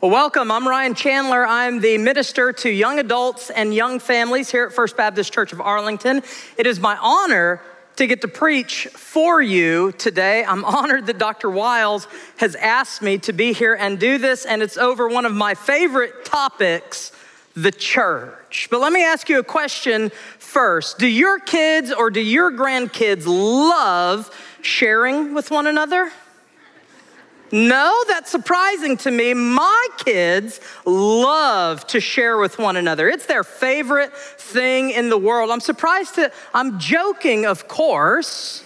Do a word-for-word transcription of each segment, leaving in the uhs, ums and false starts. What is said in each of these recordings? Well, welcome. I'm Ryan Chandler. I'm the minister to young adults and young families here at First Baptist Church of Arlington. It is my honor to get to preach for you today. I'm honored that Doctor Wiles has asked me to be here and do this, and it's over one of my favorite topics, the church. But let me ask you a question first. Do your kids or do your grandkids love sharing with one another? No, that's surprising to me. My kids love to share with one another. It's their favorite thing in the world. I'm surprised to, I'm joking, of course.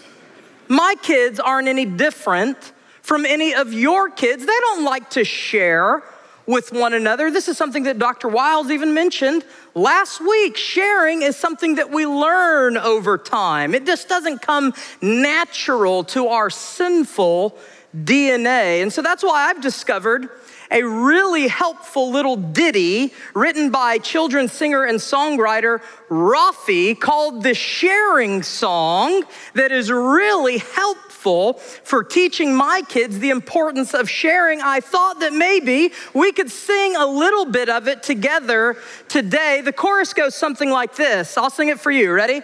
My kids aren't any different from any of your kids. They don't like to share with one another. This is something that Doctor Wiles even mentioned last week. Sharing is something that we learn over time. It just doesn't come natural to our sinful D N A. And so that's why I've discovered a really helpful little ditty written by children's singer and songwriter Raffi called The Sharing Song that is really helpful for teaching my kids the importance of sharing. I thought that maybe we could sing a little bit of it together today. The chorus goes something like this. I'll sing it for you. Ready?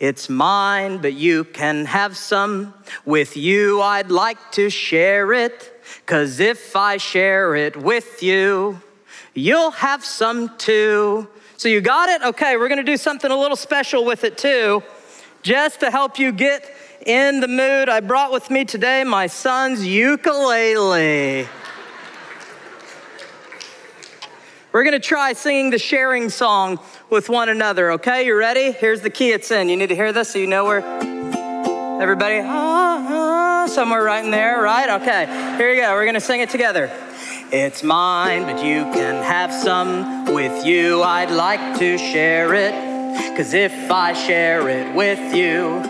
It's mine, but you can have some. With you, I'd like to share it. 'Cause if I share it with you, you'll have some too. So you got it? Okay, we're gonna do something a little special with it too, just to help you get in the mood. I brought with me today my son's ukulele. We're gonna try singing the sharing song with one another, okay? You ready? Here's the key it's in. You need to hear this so you know where everybody, ah, ah, somewhere right in there, right? Okay, here you go. We're gonna sing it together. It's mine, but you can have some. With you, I'd like to share it. 'Cause if I share it with you,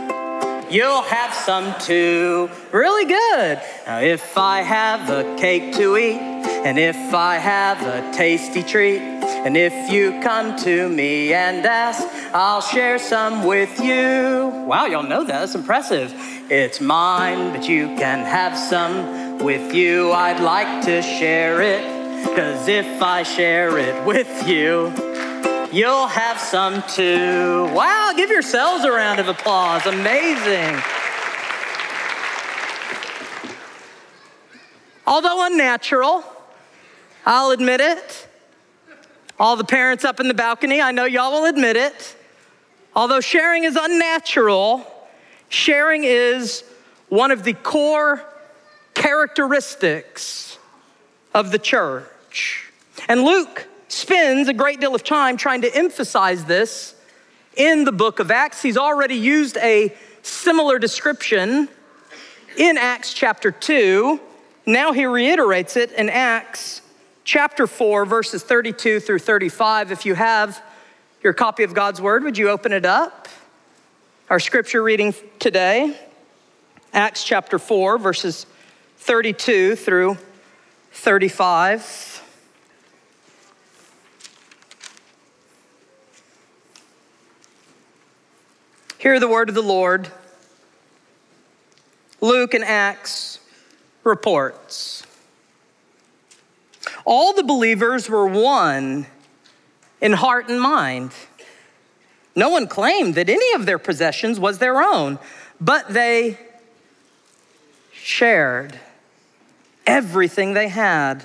you'll have some too. Really good. Now, if I have a cake to eat, and if I have a tasty treat, and if you come to me and ask, I'll share some with you. Wow, y'all know that. That's impressive. It's mine, but you can have some. With you, I'd like to share it. 'Cause if I share it with you, you'll have some too. Wow, give yourselves a round of applause. Amazing. Although unnatural, I'll admit it. All the parents up in the balcony, I know y'all will admit it. Although sharing is unnatural, sharing is one of the core characteristics of the church. And Luke spends a great deal of time trying to emphasize this in the book of Acts. He's already used a similar description in Acts chapter two. Now he reiterates it in Acts chapter four, verses thirty-two through thirty-five. If you have your copy of God's word, would you open it up? Our scripture reading today, Acts chapter four, verses thirty-two through thirty-five. Hear the word of the Lord. Luke and Acts reports. All the believers were one in heart and mind. No one claimed that any of their possessions was their own, but they shared everything they had.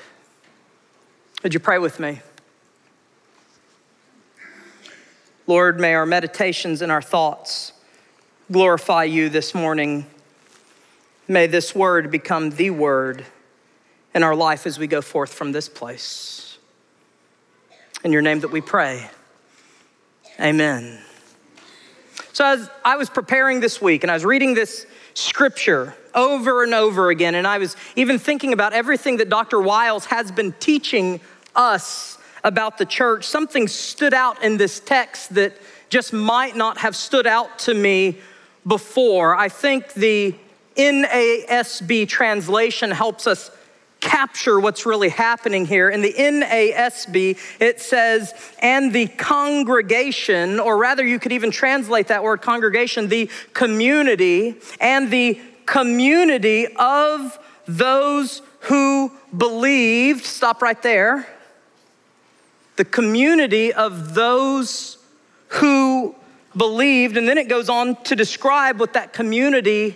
Would you pray with me? Lord, may our meditations and our thoughts glorify you this morning. May this word become the word in our life as we go forth from this place. In your name that we pray, amen. So as I was preparing this week and I was reading this Scripture over and over again. And I was even thinking about everything that Doctor Wiles has been teaching us about the church. Something stood out in this text that just might not have stood out to me before. I think the N A S B translation helps us capture what's really happening here. In the N A S B, it says, and the congregation, or rather you could even translate that word congregation, the community, and the community of those who believed. Stop right there. The community of those who believed. And then it goes on to describe what that community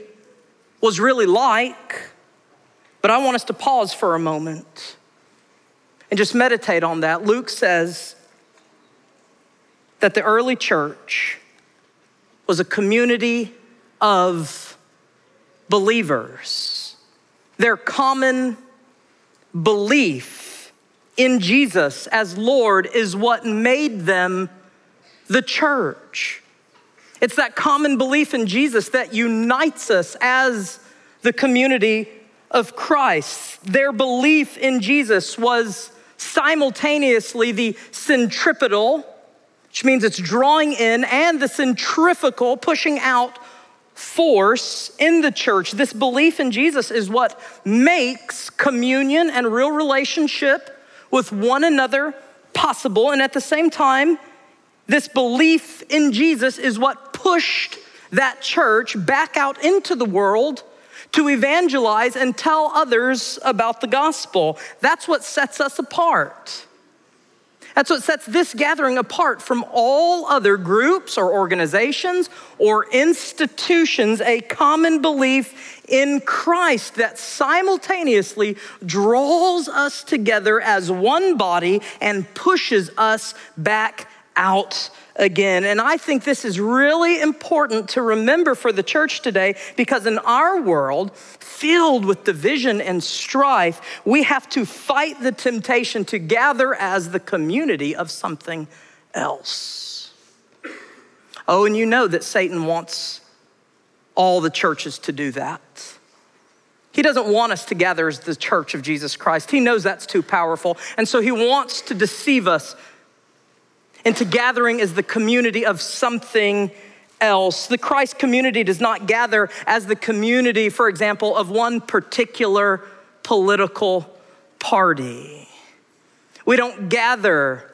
was really like. But I want us to pause for a moment and just meditate on that. Luke says that the early church was a community of believers. Their common belief in Jesus as Lord is what made them the church. It's that common belief in Jesus that unites us as the community of Christ. Their belief in Jesus was simultaneously the centripetal, which means it's drawing in, and the centrifugal, pushing out force in the church. This belief in Jesus is what makes communion and real relationship with one another possible. And at the same time, this belief in Jesus is what pushed that church back out into the world to evangelize and tell others about the gospel. That's what sets us apart. That's what sets this gathering apart from all other groups or organizations or institutions, a common belief in Christ that simultaneously draws us together as one body and pushes us back out again. And I think this is really important to remember for the church today, because in our world, filled with division and strife, we have to fight the temptation to gather as the community of something else. Oh, and you know that Satan wants all the churches to do that. He doesn't want us to gather as the church of Jesus Christ. He knows that's too powerful. And so he wants to deceive us into gathering as the community of something else. The Christ community does not gather as the community, for example, of one particular political party. We don't gather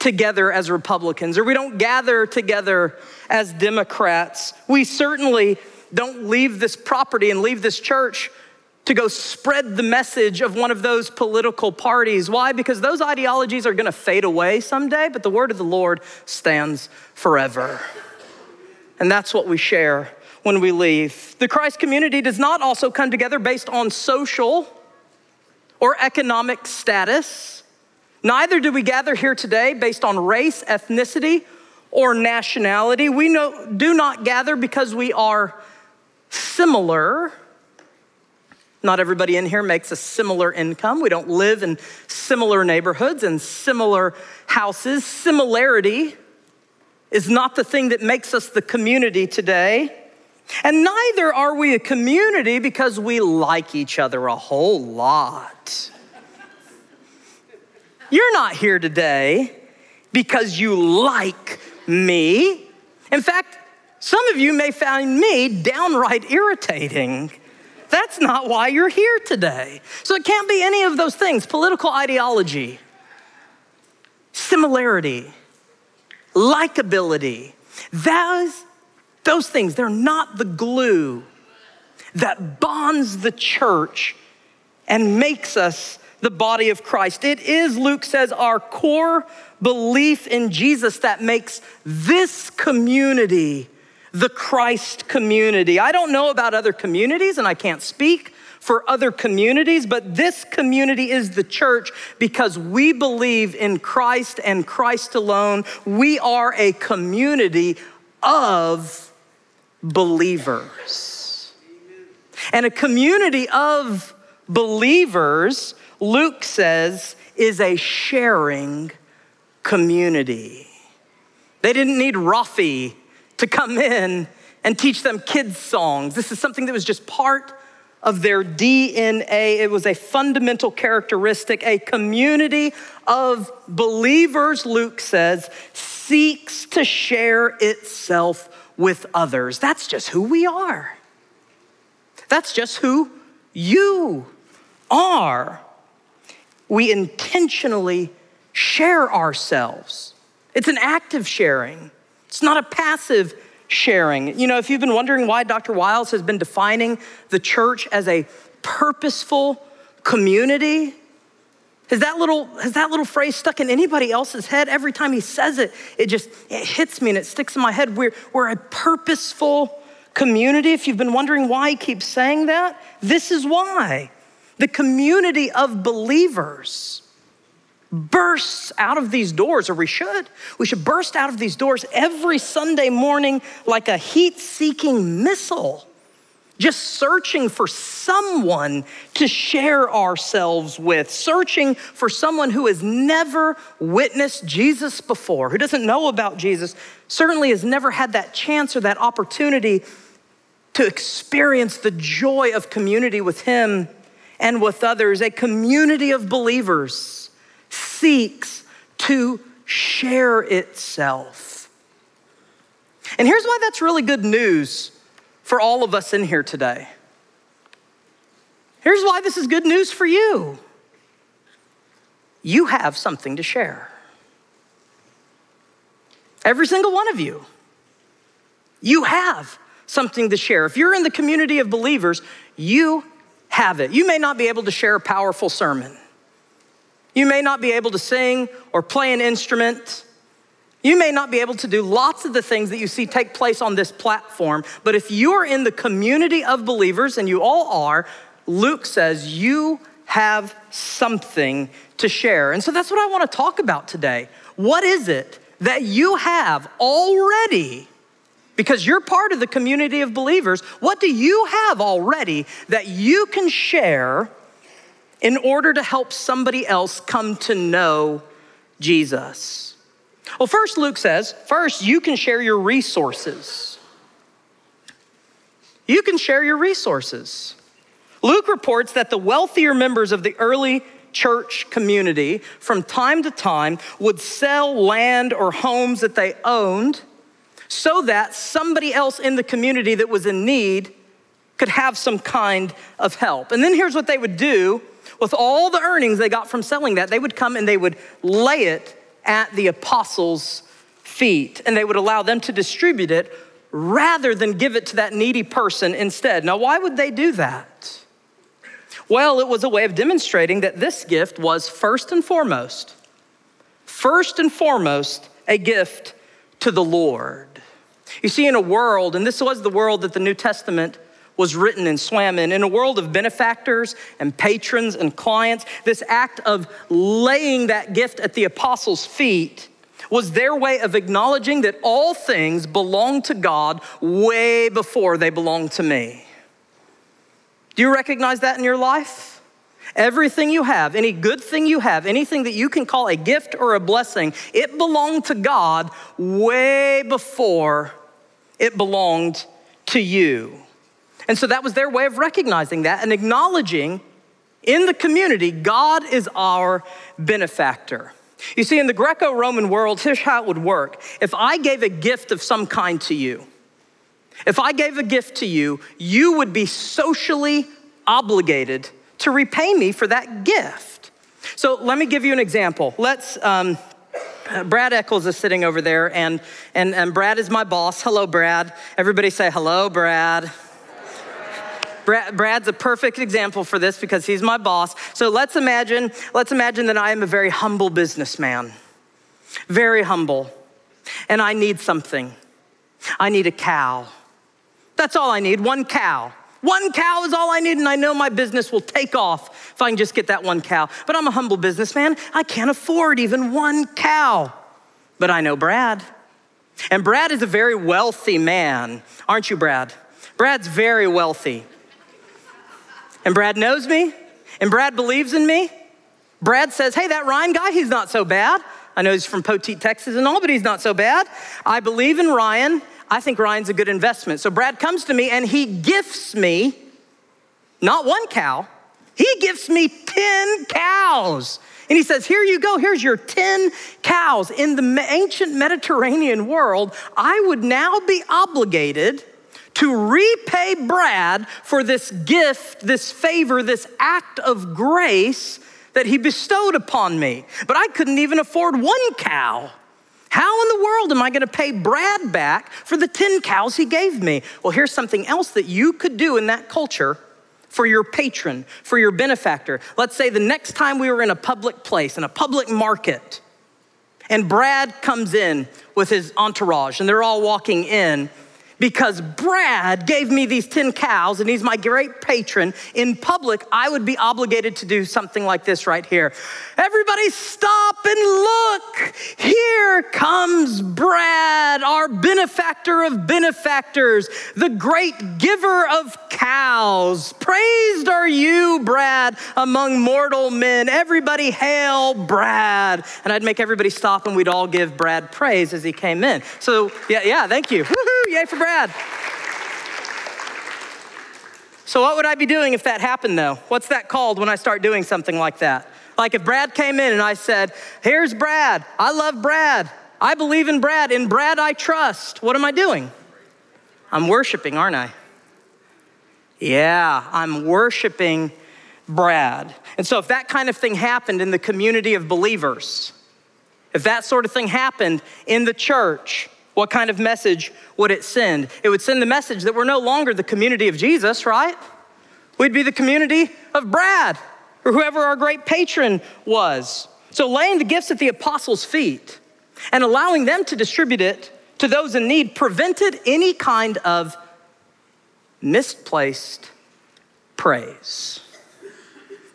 together as Republicans, or we don't gather together as Democrats. We certainly don't leave this property and leave this church to go spread the message of one of those political parties. Why? Because those ideologies are gonna fade away someday, but the word of the Lord stands forever. And that's what we share when we leave. The Christ community does not also come together based on social or economic status. Neither do we gather here today based on race, ethnicity, or nationality. We no, do not gather because we are similar. Not everybody in here makes a similar income. We don't live in similar neighborhoods and similar houses. Similarity is not the thing that makes us the community today. And neither are we a community because we like each other a whole lot. You're not here today because you like me. In fact, some of you may find me downright irritating. That's not why you're here today. So it can't be any of those things: political ideology, similarity, likability. Those, those things, they're not the glue that bonds the church and makes us the body of Christ. It is, Luke says, our core belief in Jesus that makes this community the Christ community. I don't know about other communities, and I can't speak for other communities, but this community is the church because we believe in Christ and Christ alone. We are a community of believers. And a community of believers, Luke says, is a sharing community. They didn't need Raffi to come in and teach them kids' songs. This is something that was just part of their D N A. It was a fundamental characteristic. A community of believers, Luke says, seeks to share itself with others. That's just who we are. That's just who you are. We intentionally share ourselves. It's an active sharing. It's not a passive sharing. You know, if you've been wondering why Doctor Wiles has been defining the church as a purposeful community, has that little has that little phrase stuck in anybody else's head? Every time he says it, it just it hits me and it sticks in my head. We're we're a purposeful community. If you've been wondering why he keeps saying that, this is why. The community of believers bursts out of these doors, or we should. We should burst out of these doors every Sunday morning like a heat-seeking missile, just searching for someone to share ourselves with, searching for someone who has never witnessed Jesus before, who doesn't know about Jesus, certainly has never had that chance or that opportunity to experience the joy of community with him and with others. A community of believers seeks to share itself. And here's why that's really good news for all of us in here today. Here's why this is good news for you. You have something to share. Every single one of you, you have something to share. If you're in the community of believers, you have it. You may not be able to share a powerful sermon. You may not be able to sing or play an instrument. You may not be able to do lots of the things that you see take place on this platform. But if you're in the community of believers, and you all are, Luke says you have something to share. And so that's what I want to talk about today. What is it that you have already? Because you're part of the community of believers. What do you have already that you can share in order to help somebody else come to know Jesus? Well, first, Luke says, first, you can share your resources. You can share your resources. Luke reports that the wealthier members of the early church community from time to time would sell land or homes that they owned so that somebody else in the community that was in need could have some kind of help. And then here's what they would do. With all the earnings they got from selling that, they would come and they would lay it at the apostles' feet, and they would allow them to distribute it rather than give it to that needy person instead. Now, why would they do that? Well, it was a way of demonstrating that this gift was first and foremost, first and foremost, a gift to the Lord. You see, in a world, and this was the world that the New Testament was written and swam in. In a world of benefactors and patrons and clients, this act of laying that gift at the apostles' feet was their way of acknowledging that all things belong to God way before they belong to me. Do you recognize that in your life? Everything you have, any good thing you have, anything that you can call a gift or a blessing, it belonged to God way before it belonged to you. And so that was their way of recognizing that and acknowledging in the community, God is our benefactor. You see, in the Greco-Roman world, here's how it would work. If I gave a gift of some kind to you, if I gave a gift to you, you would be socially obligated to repay me for that gift. So let me give you an example. Let's, um, Brad Eccles is sitting over there, and, and, and Brad is my boss. Hello, Brad. Everybody say, hello, Brad. Brad's a perfect example for this because he's my boss. So let's imagine, let's imagine that I am a very humble businessman, very humble, and I need something. I need a cow. That's all I need, one cow. One cow is all I need, and I know my business will take off if I can just get that one cow. But I'm a humble businessman. I can't afford even one cow. But I know Brad. And Brad is a very wealthy man. Aren't you, Brad? Brad's very wealthy. And Brad knows me, and Brad believes in me. Brad says, hey, that Ryan guy, he's not so bad. I know he's from Poteet, Texas and all, but he's not so bad. I believe in Ryan. I think Ryan's a good investment. So Brad comes to me and he gifts me not one cow. He gives me ten cows. And he says, here you go, here's your ten cows. In the ancient Mediterranean world, I would now be obligated to repay Brad for this gift, this favor, this act of grace that he bestowed upon me. But I couldn't even afford one cow. How in the world am I gonna pay Brad back for the ten cows he gave me? Well, here's something else that you could do in that culture for your patron, for your benefactor. Let's say the next time we were in a public place, in a public market, and Brad comes in with his entourage and they're all walking in because Brad gave me these ten cows and he's my great patron. In public, I would be obligated to do something like this right here. Everybody stop and look. Here comes Brad, our benefactor of benefactors, the great giver of cows. Praised are you, Brad, among mortal men. Everybody hail Brad. And I'd make everybody stop and we'd all give Brad praise as he came in. So yeah, yeah, thank you. Woohoo, yay for Brad. Brad. So what would I be doing if that happened though? What's that called when I start doing something like that? Like if Brad came in and I said, here's Brad, I love Brad, I believe in Brad, in Brad I trust. What am I doing? I'm worshiping, aren't I? Yeah, I'm worshiping Brad. And so if that kind of thing happened in the community of believers, if that sort of thing happened in the church, what kind of message would it send? It would send the message that we're no longer the community of Jesus, right? We'd be the community of Brad or whoever our great patron was. So laying the gifts at the apostles' feet and allowing them to distribute it to those in need prevented any kind of misplaced praise.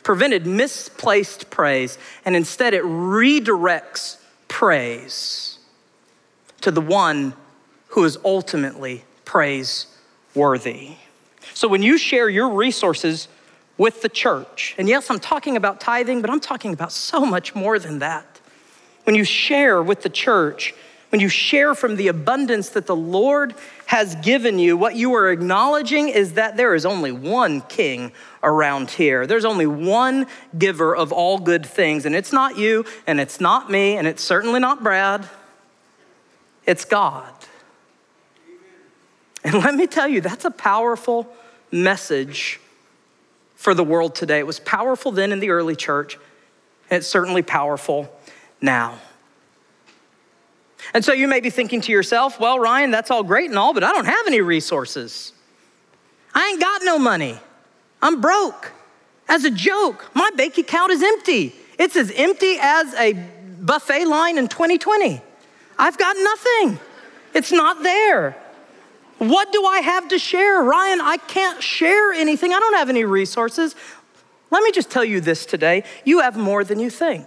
Prevented misplaced praise, and instead it redirects praise to the one who is ultimately praiseworthy. So when you share your resources with the church, and yes, I'm talking about tithing, but I'm talking about so much more than that. When you share with the church, when you share from the abundance that the Lord has given you, what you are acknowledging is that there is only one king around here. There's only one giver of all good things, and it's not you, and it's not me, and it's certainly not Brad. It's God. And let me tell you, that's a powerful message for the world today. It was powerful then in the early church, and it's certainly powerful now. And so you may be thinking to yourself, well, Ryan, that's all great and all, but I don't have any resources. I ain't got no money. I'm broke. As a joke, my bank account is empty. It's as empty as a buffet line in twenty twenty. I've got nothing. It's not there. What do I have to share? Ryan, I can't share anything. I don't have any resources. Let me just tell you this today. You have more than you think.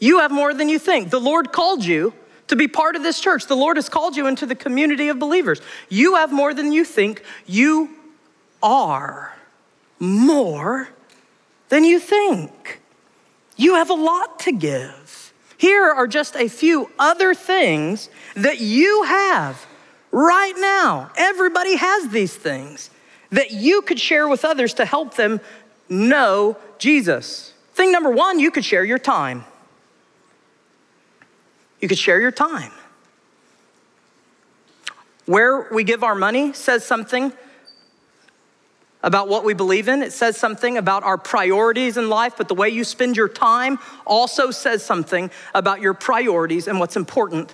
You have more than you think. The Lord called you to be part of this church. The Lord has called you into the community of believers. You have more than you think. You are more than you think. You have a lot to give. Here are just a few other things that you have right now. Everybody has these things that you could share with others to help them know Jesus. Thing number one, you could share your time. You could share your time. Where we give our money says something about what we believe in. It says something about our priorities in life, but the way you spend your time also says something about your priorities and what's important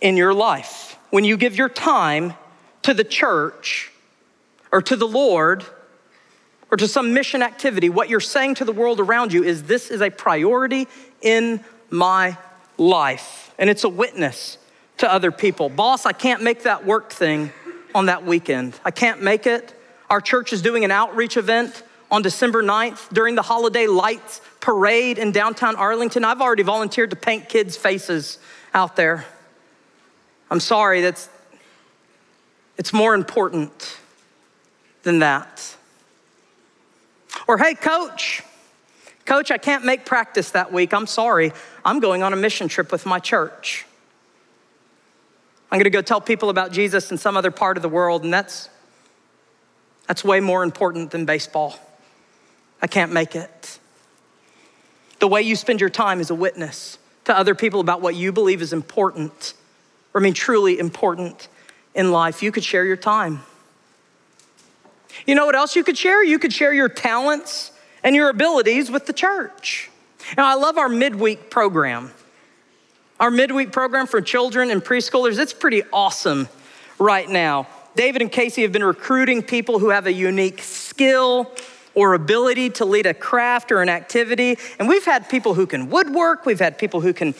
in your life. When you give your time to the church or to the Lord or to some mission activity, what you're saying to the world around you is this is a priority in my life, and it's a witness to other people. Boss, I can't make that work thing on that weekend. I can't make it. Our church is doing an outreach event on December ninth during the Holiday Lights Parade in downtown Arlington. I've already volunteered to paint kids' faces out there. I'm sorry, that's it's more important than that. Or, hey, coach, coach, I can't make practice that week. I'm sorry, I'm going on a mission trip with my church. I'm gonna go tell people about Jesus in some other part of the world, and that's that's way more important than baseball. I can't make it. The way you spend your time is a witness to other people about what you believe is important, or I mean truly important in life. You could share your time. You know what else you could share? You could share your talents and your abilities with the church. Now, I love our midweek program. Our midweek program for children and preschoolers, it's pretty awesome right now. David and Casey have been recruiting people who have a unique skill or ability to lead a craft or an activity. And we've had people who can woodwork, we've had people who can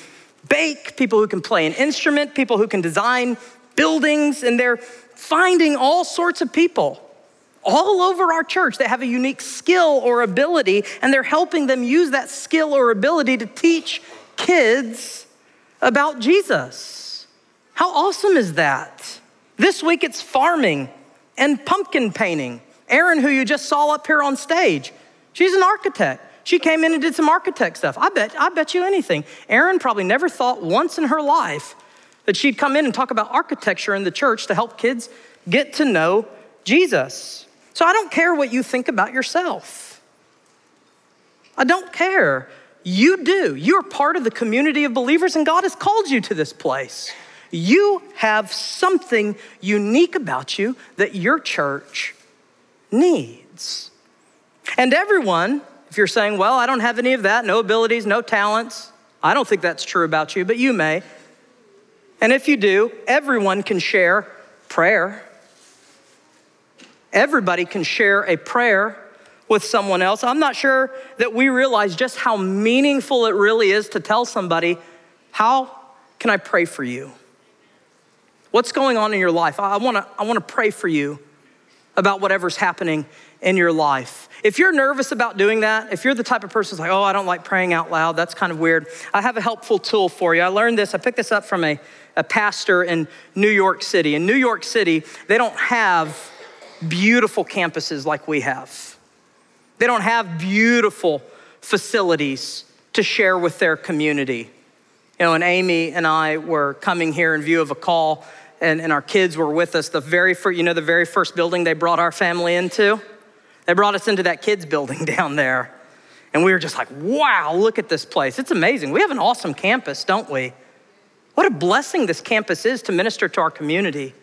bake, people who can play an instrument, people who can design buildings, and they're finding all sorts of people all over our church that have a unique skill or ability, and they're helping them use that skill or ability to teach kids about Jesus. How awesome is that? This week it's farming and pumpkin painting. Erin, who you just saw up here on stage, she's an architect. She came in and did some architect stuff. I bet, I bet you anything. Erin probably never thought once in her life that she'd come in and talk about architecture in the church to help kids get to know Jesus. So I don't care what you think about yourself. I don't care. You do. You're part of the community of believers, and God has called you to this place. You have something unique about you that your church needs. And everyone, if you're saying, well, I don't have any of that, no abilities, no talents, I don't think that's true about you, but you may. And if you do, everyone can share prayer. Everybody can share a prayer with someone else. I'm not sure that we realize just how meaningful it really is to tell somebody, how can I pray for you? What's going on in your life? I wanna, I wanna pray for you about whatever's happening in your life. If you're nervous about doing that, if you're the type of person who's like, oh, I don't like praying out loud, that's kind of weird, I have a helpful tool for you. I learned this, I picked this up from a, a pastor in New York City. In New York City, they don't have beautiful campuses like we have. They don't have beautiful facilities to share with their community. You know, and Amy and I were coming here in view of a call, and, and our kids were with us. The very first, you know, the very first building they brought our family into? They brought us into that kids building down there. And we were just like, wow, look at this place. It's amazing. We have an awesome campus, don't we? What a blessing this campus is to minister to our community.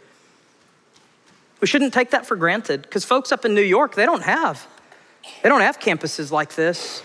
We shouldn't take that for granted, because folks up in New York, they don't have, they don't have campuses like this.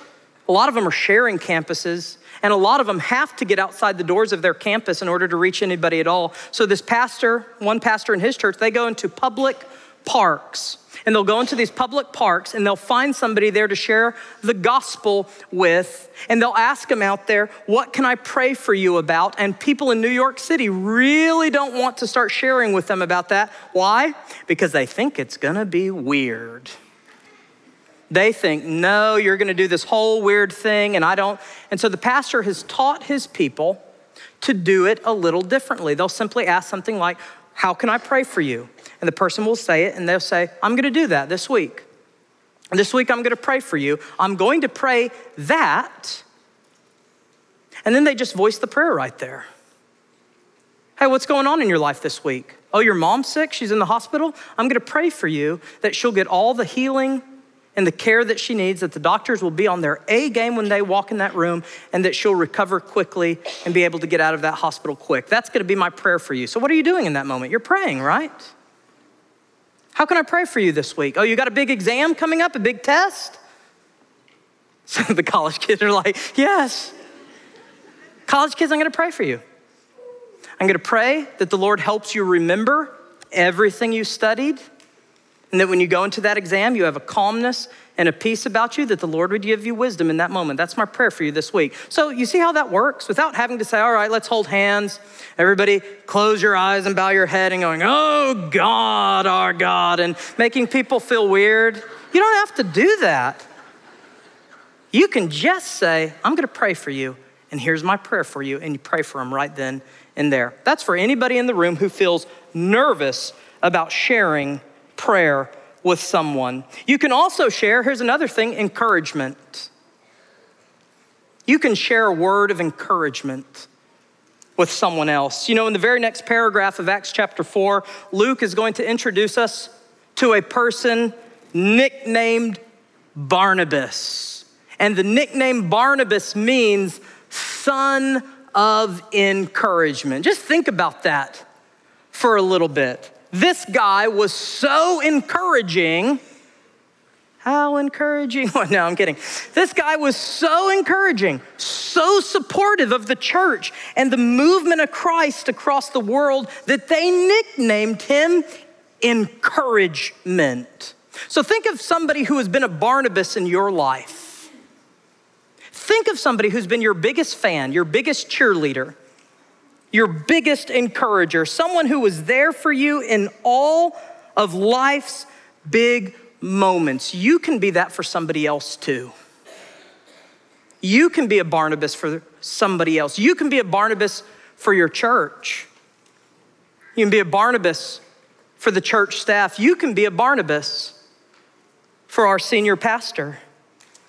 A lot of them are sharing campuses, and a lot of them have to get outside the doors of their campus in order to reach anybody at all. So this pastor, one pastor in his church, they go into public parks, and they'll go into these public parks and they'll find somebody there to share the gospel with, and they'll ask them out there, what can I pray for you about? And people in New York City really don't want to start sharing with them about that. Why? Because they think it's gonna be weird. They think, no, you're gonna do this whole weird thing, and I don't. And so the pastor has taught his people to do it a little differently. They'll simply ask something like, how can I pray for you? And the person will say it, and they'll say, I'm gonna do that this week. This week, I'm gonna pray for you. I'm going to pray that. And then they just voice the prayer right there. Hey, what's going on in your life this week? Oh, your mom's sick, she's in the hospital? I'm gonna pray for you that she'll get all the healing and the care that she needs, that the doctors will be on their A game when they walk in that room, and that she'll recover quickly and be able to get out of that hospital quick. That's gonna be my prayer for you. So what are you doing in that moment? You're praying, right? How can I pray for you this week? Oh, you got a big exam coming up, a big test? So the college kids are like, yes. College kids, I'm gonna pray for you. I'm gonna pray that the Lord helps you remember everything you studied, and that when you go into that exam, you have a calmness and a peace about you, that the Lord would give you wisdom in that moment. That's my prayer for you this week. So you see how that works? Without having to say, all right, let's hold hands. Everybody close your eyes and bow your head and going, oh God, our God, and making people feel weird. You don't have to do that. You can just say, I'm gonna pray for you, and here's my prayer for you, and you pray for them right then and there. That's for anybody in the room who feels nervous about sharing prayer with someone. You can also share, here's another thing, encouragement. You can share a word of encouragement with someone else. You know, in the very next paragraph of Acts chapter four, Luke is going to introduce us to a person nicknamed Barnabas. And the nickname Barnabas means son of encouragement. Just think about that for a little bit. This guy was so encouraging. How encouraging? Oh, no, I'm kidding. This guy was so encouraging, so supportive of the church and the movement of Christ across the world that they nicknamed him Encouragement. So think of somebody who has been a Barnabas in your life. Think of somebody who's been your biggest fan, your biggest cheerleader, your biggest encourager, someone who was there for you in all of life's big moments. You can be that for somebody else too. You can be a Barnabas for somebody else. You can be a Barnabas for your church. You can be a Barnabas for the church staff. You can be a Barnabas for our senior pastor.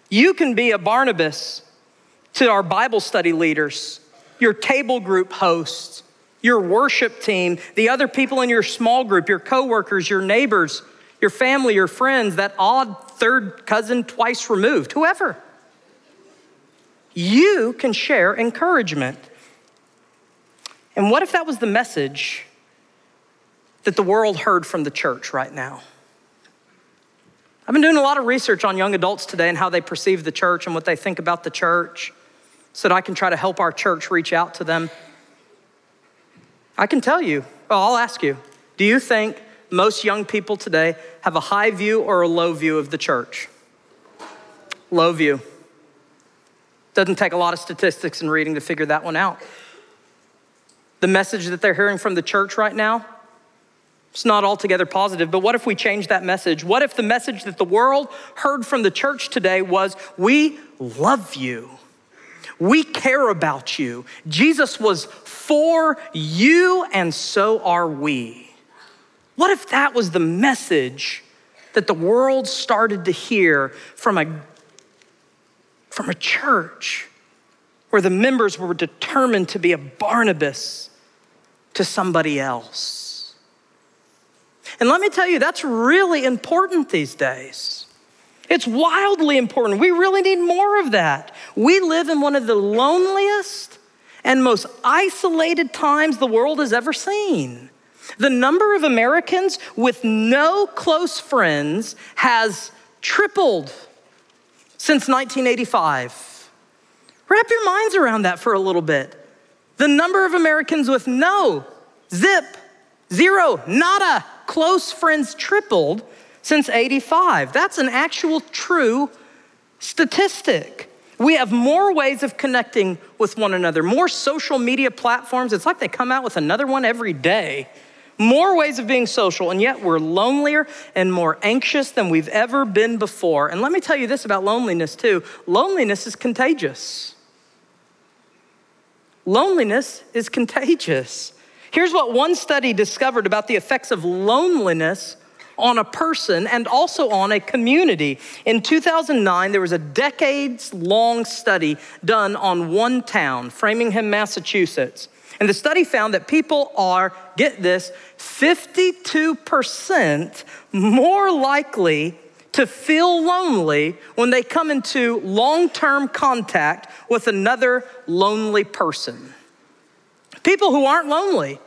You can be a Barnabas to our Bible study leaders, your table group hosts, your worship team, the other people in your small group, your coworkers, your neighbors, your family, your friends, that odd third cousin twice removed, whoever. You can share encouragement. And what if that was the message that the world heard from the church right now? I've been doing a lot of research on young adults today and how they perceive the church and what they think about the church, so that I can try to help our church reach out to them. I can tell you, well, I'll ask you, do you think most young people today have a high view or a low view of the church? Low view. Doesn't take a lot of statistics and reading to figure that one out. The message that they're hearing from the church right now, it's not altogether positive, but what if we change that message? What if the message that the world heard from the church today was, we love you. We care about you. Jesus was for you, and so are we. What if that was the message that the world started to hear from a, from a church where the members were determined to be a Barnabas to somebody else? And let me tell you, that's really important these days. It's wildly important. We really need more of that. We live in one of the loneliest and most isolated times the world has ever seen. The number of Americans with no close friends has tripled since nineteen eighty-five. Wrap your minds around that for a little bit. The number of Americans with no, zip, zero, nada, close friends tripled since eighty-five. That's an actual true statistic. We have more ways of connecting with one another, more social media platforms. It's like they come out with another one every day. More ways of being social, and yet we're lonelier and more anxious than we've ever been before. And let me tell you this about loneliness too. Loneliness is contagious. Loneliness is contagious. Here's what one study discovered about the effects of loneliness on a person and also on a community. In two thousand nine, there was a decades-long study done on one town, Framingham, Massachusetts. And the study found that people are, get this, fifty-two percent more likely to feel lonely when they come into long-term contact with another lonely person. People who aren't lonely,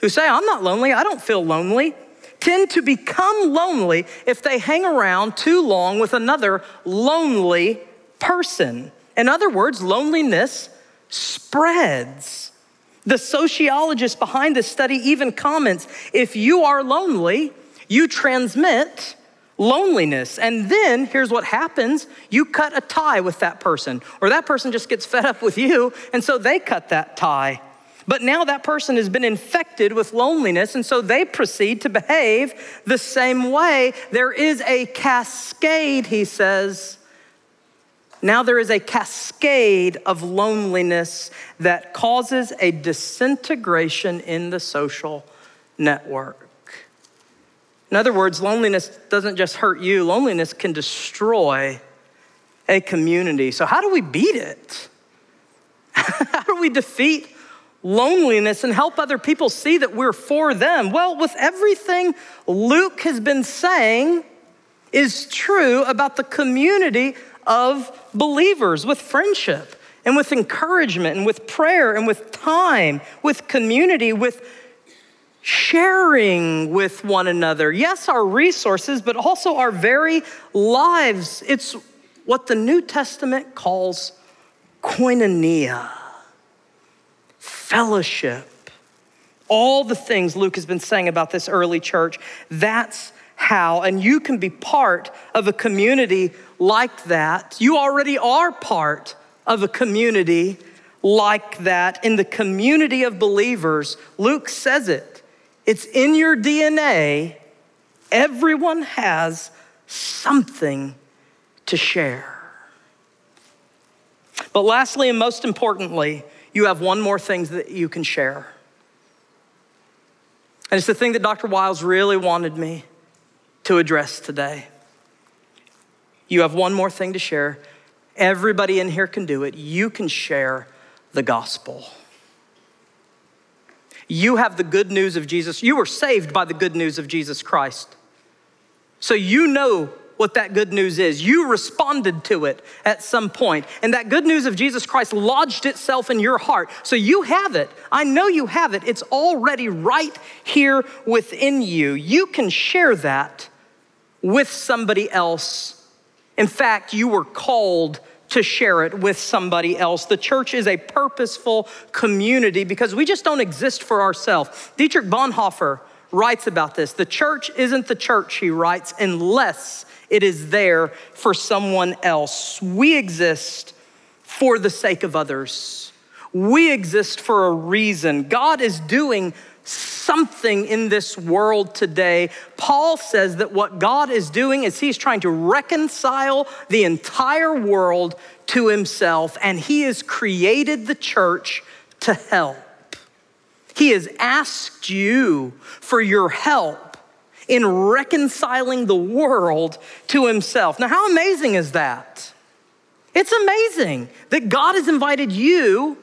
who say, I'm not lonely, I don't feel lonely, tend to become lonely if they hang around too long with another lonely person. In other words, loneliness spreads. The sociologist behind this study even comments, if you are lonely, you transmit loneliness. And then here's what happens. You cut a tie with that person, or that person just gets fed up with you, and so they cut that tie. But now that person has been infected with loneliness, and so they proceed to behave the same way. There is a cascade, he says. Now there is a cascade of loneliness that causes a disintegration in the social network. In other words, loneliness doesn't just hurt you. Loneliness can destroy a community. So how do we beat it? How do we defeat loneliness and help other people see that we're for them. Well, with everything Luke has been saying is true about the community of believers, with friendship and with encouragement and with prayer and with time, with community, with sharing with one another. Yes, our resources, but also our very lives. It's what the New Testament calls koinonia, fellowship. All the things Luke has been saying about this early church, that's how. And you can be part of a community like that. You already are part of a community like that. In the community of believers, Luke says it. It's in your D N A. Everyone has something to share. But lastly, and most importantly, you have one more thing that you can share. And it's the thing that Doctor Wiles really wanted me to address today. You have one more thing to share. Everybody in here can do it. You can share the gospel. You have the good news of Jesus. You were saved by the good news of Jesus Christ. So you know what that good news is. You responded to it at some point. And that good news of Jesus Christ lodged itself in your heart. So you have it. I know you have it. It's already right here within you. You can share that with somebody else. In fact, you were called to share it with somebody else. The church is a purposeful community because we just don't exist for ourselves. Dietrich Bonhoeffer writes about this. The church isn't the church, he writes, unless it is there for someone else. We exist for the sake of others. We exist for a reason. God is doing something in this world today. Paul says that what God is doing is he's trying to reconcile the entire world to himself, and he has created the church to help. He has asked you for your help in reconciling the world to himself. Now, how amazing is that? It's amazing that God has invited you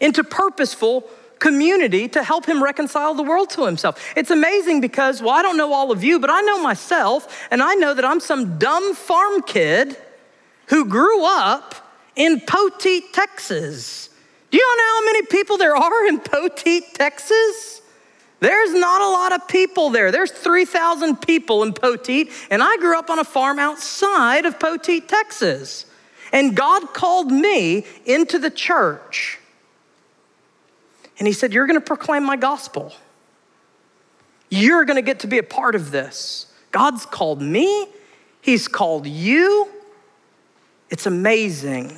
into purposeful community to help him reconcile the world to himself. It's amazing because, well, I don't know all of you, but I know myself, and I know that I'm some dumb farm kid who grew up in Poteet, Texas. Do you know how many people there are in Poteet, Texas? There's not a lot of people there. There's three thousand people in Poteet, and I grew up on a farm outside of Poteet, Texas. And God called me into the church. And he said, you're gonna proclaim my gospel. You're gonna get to be a part of this. God's called me, he's called you. It's amazing.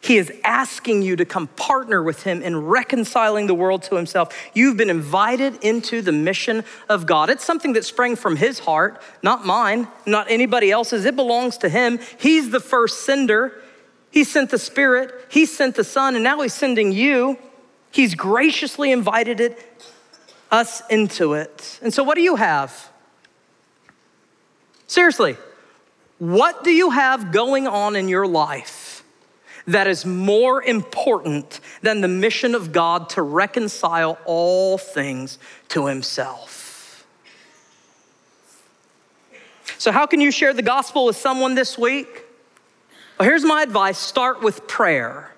He is asking you to come partner with him in reconciling the world to himself. You've been invited into the mission of God. It's something that sprang from his heart, not mine, not anybody else's. It belongs to him. He's the first sender. He sent the Spirit, he sent the Son, and now he's sending you. He's graciously invited it, us into it. And so what do you have? Seriously, what do you have going on in your life that is more important than the mission of God to reconcile all things to himself? So how can you share the gospel with someone this week? Well, here's my advice. Start with prayer.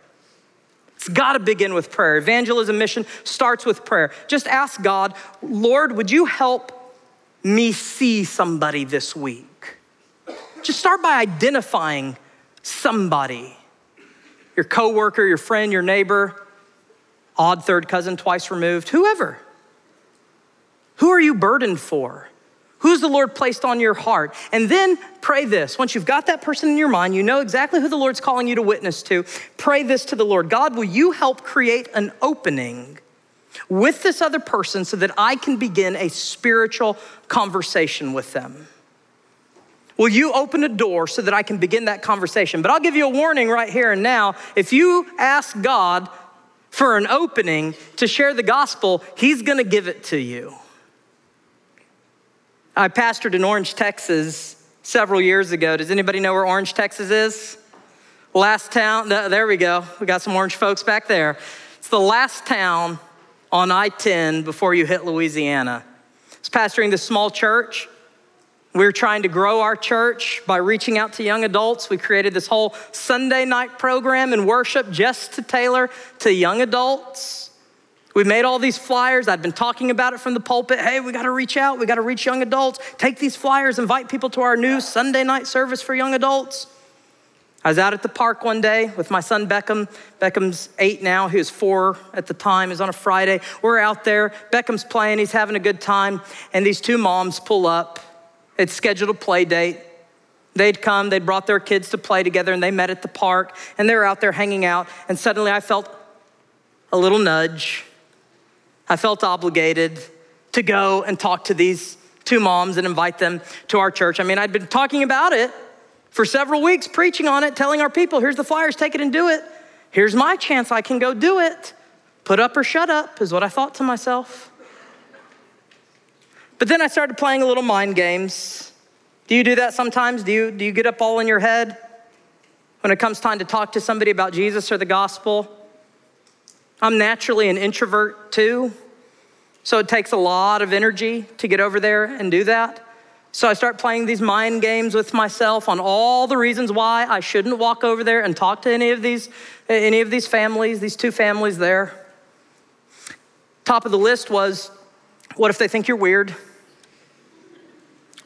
It's gotta begin with prayer. Evangelism mission starts with prayer. Just ask God, Lord, would you help me see somebody this week? Just start by identifying somebody. Your coworker, your friend, your neighbor, odd third cousin twice removed, whoever. Who are you burdened for? Who's the Lord placed on your heart? And then pray this. Once you've got that person in your mind, you know exactly who the Lord's calling you to witness to. Pray this to the Lord. God, will you help create an opening with this other person so that I can begin a spiritual conversation with them? Will you open a door so that I can begin that conversation? But I'll give you a warning right here and now. If you ask God for an opening to share the gospel, he's gonna give it to you. I pastored in Orange, Texas several years ago. Does anybody know where Orange, Texas is? Last town, there we go. We got some Orange folks back there. It's the last town on I ten before you hit Louisiana. I was pastoring this small church. We were trying to grow our church by reaching out to young adults. We created this whole Sunday night program and worship just to tailor to young adults. We made all these flyers. I'd been talking about it from the pulpit. Hey, we got to reach out. We got to reach young adults. Take these flyers, invite people to our new Sunday night service for young adults. I was out at the park one day with my son Beckham. Beckham's eight now. He was four at the time. It was on a Friday. We're out there. Beckham's playing. He's having a good time. And these two moms pull up. They'd scheduled a play date. They'd come. They'd brought their kids to play together, and they met at the park. And they were out there hanging out. And suddenly I felt a little nudge. I felt obligated to go and talk to these two moms and invite them to our church. I mean, I'd been talking about it for several weeks, preaching on it, telling our people, here's the flyers, take it and do it. Here's my chance, I can go do it. Put up or shut up is what I thought to myself. But then I started playing a little mind games. Do you do that sometimes? Do you, do you get up all in your head when it comes time to talk to somebody about Jesus or the gospel? I'm naturally an introvert too, so it takes a lot of energy to get over there and do that. So I start playing these mind games with myself on all the reasons why I shouldn't walk over there and talk to any of these, any of these families, these two families there. Top of the list was, what if they think you're weird?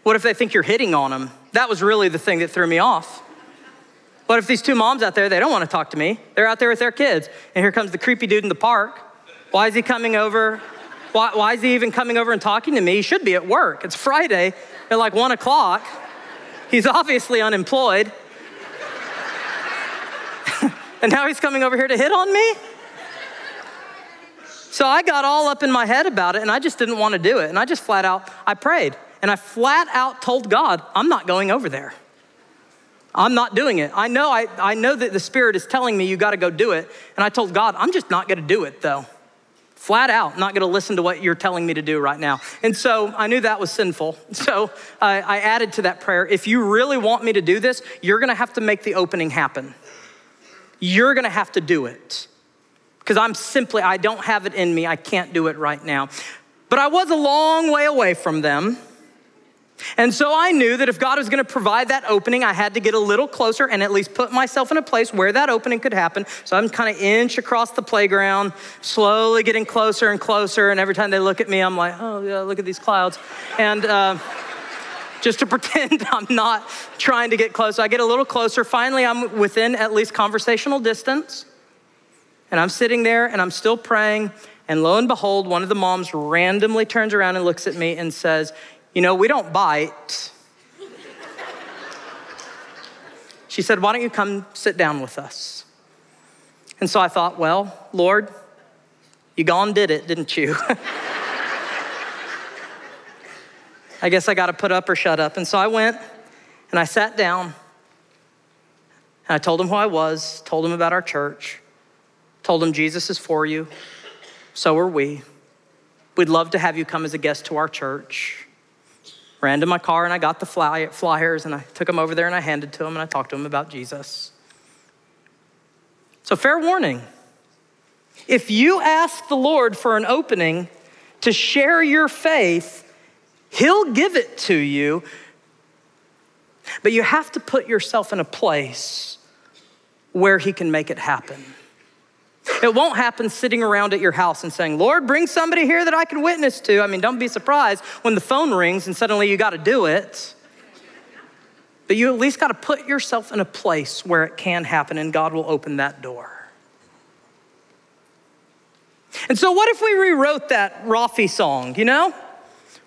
What if they think you're hitting on them? That was really the thing that threw me off. What if these two moms out there, they don't want to talk to me. They're out there with their kids. And here comes the creepy dude in the park. Why is he coming over? Why, why is he even coming over and talking to me? He should be at work. It's Friday. At like one o'clock, he's obviously unemployed. And now he's coming over here to hit on me? So I got all up in my head about it, and I just didn't want to do it. And I just flat out, I prayed. And I flat out told God, I'm not going over there. I'm not doing it. I know I, I know that the Spirit is telling me you got to go do it. And I told God, I'm just not going to do it though. Flat out, not gonna listen to what you're telling me to do right now. And so I knew that was sinful. So I, I added to that prayer, if you really want me to do this, you're gonna have to make the opening happen. You're gonna have to do it. Because I'm simply, I don't have it in me. I can't do it right now. But I was a long way away from them. And so I knew that if God was gonna provide that opening, I had to get a little closer and at least put myself in a place where that opening could happen. So I'm kind of inch across the playground, slowly getting closer and closer. And every time they look at me, I'm like, oh yeah, look at these clouds. And uh, just to pretend I'm not trying to get close. So I get a little closer. Finally, I'm within at least conversational distance. And I'm sitting there and I'm still praying. And lo and behold, one of the moms randomly turns around and looks at me and says, you know, we don't bite. She said, why don't you come sit down with us? And so I thought, well, Lord, you gone did it, didn't you? I guess I got to put up or shut up. And so I went and I sat down and I told him who I was, told him about our church, told him Jesus is for you. So are we. We'd love to have you come as a guest to our church. Ran to my car and I got the fly, flyers and I took them over there and I handed to him and I talked to him about Jesus. So fair warning, if you ask the Lord for an opening to share your faith, he'll give it to you, but you have to put yourself in a place where he can make it happen. It won't happen sitting around at your house and saying, Lord, bring somebody here that I can witness to. I mean, don't be surprised when the phone rings and suddenly you got to do it. But you at least got to put yourself in a place where it can happen and God will open that door. And so what if we rewrote that Raffi song, you know?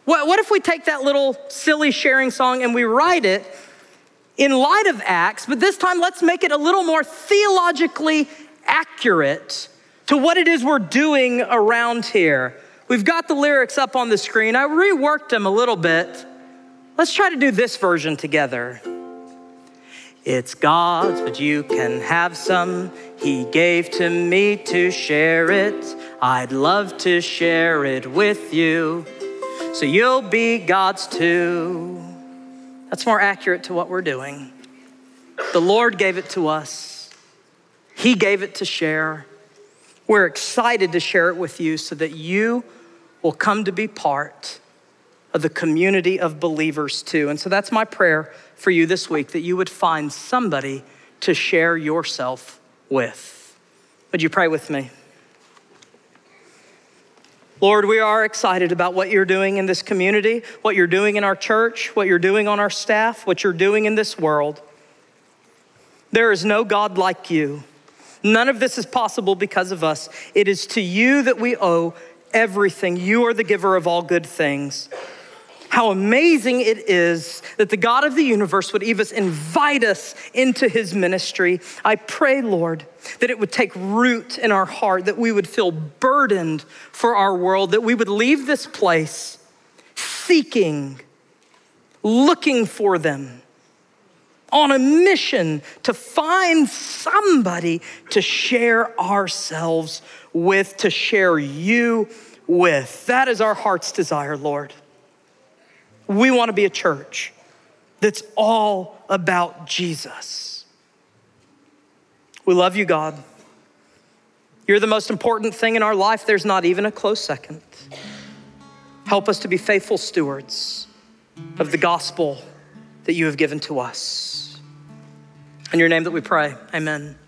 What, what if we take that little silly sharing song and we write it in light of Acts, but this time let's make it a little more theologically accurate to what it is we're doing around here. We've got the lyrics up on the screen. I reworked them a little bit. Let's try to do this version together. It's God's, but you can have some. He gave to me to share it. I'd love to share it with you, so you'll be God's too. That's more accurate to what we're doing. The Lord gave it to us. He gave it to share. We're excited to share it with you so that you will come to be part of the community of believers too. And so that's my prayer for you this week, that you would find somebody to share yourself with. Would you pray with me? Lord, we are excited about what you're doing in this community, what you're doing in our church, what you're doing on our staff, what you're doing in this world. There is no God like you. None of this is possible because of us. It is to you that we owe everything. You are the giver of all good things. How amazing it is that the God of the universe would even invite us into his ministry. I pray, Lord, that it would take root in our heart, that we would feel burdened for our world, that we would leave this place seeking, looking for them, on a mission to find somebody to share ourselves with, to share you with. That is our heart's desire, Lord. We want to be a church that's all about Jesus. We love you, God. You're the most important thing in our life. There's not even a close second. Help us to be faithful stewards of the gospel that you have given to us. In your name that we pray, amen.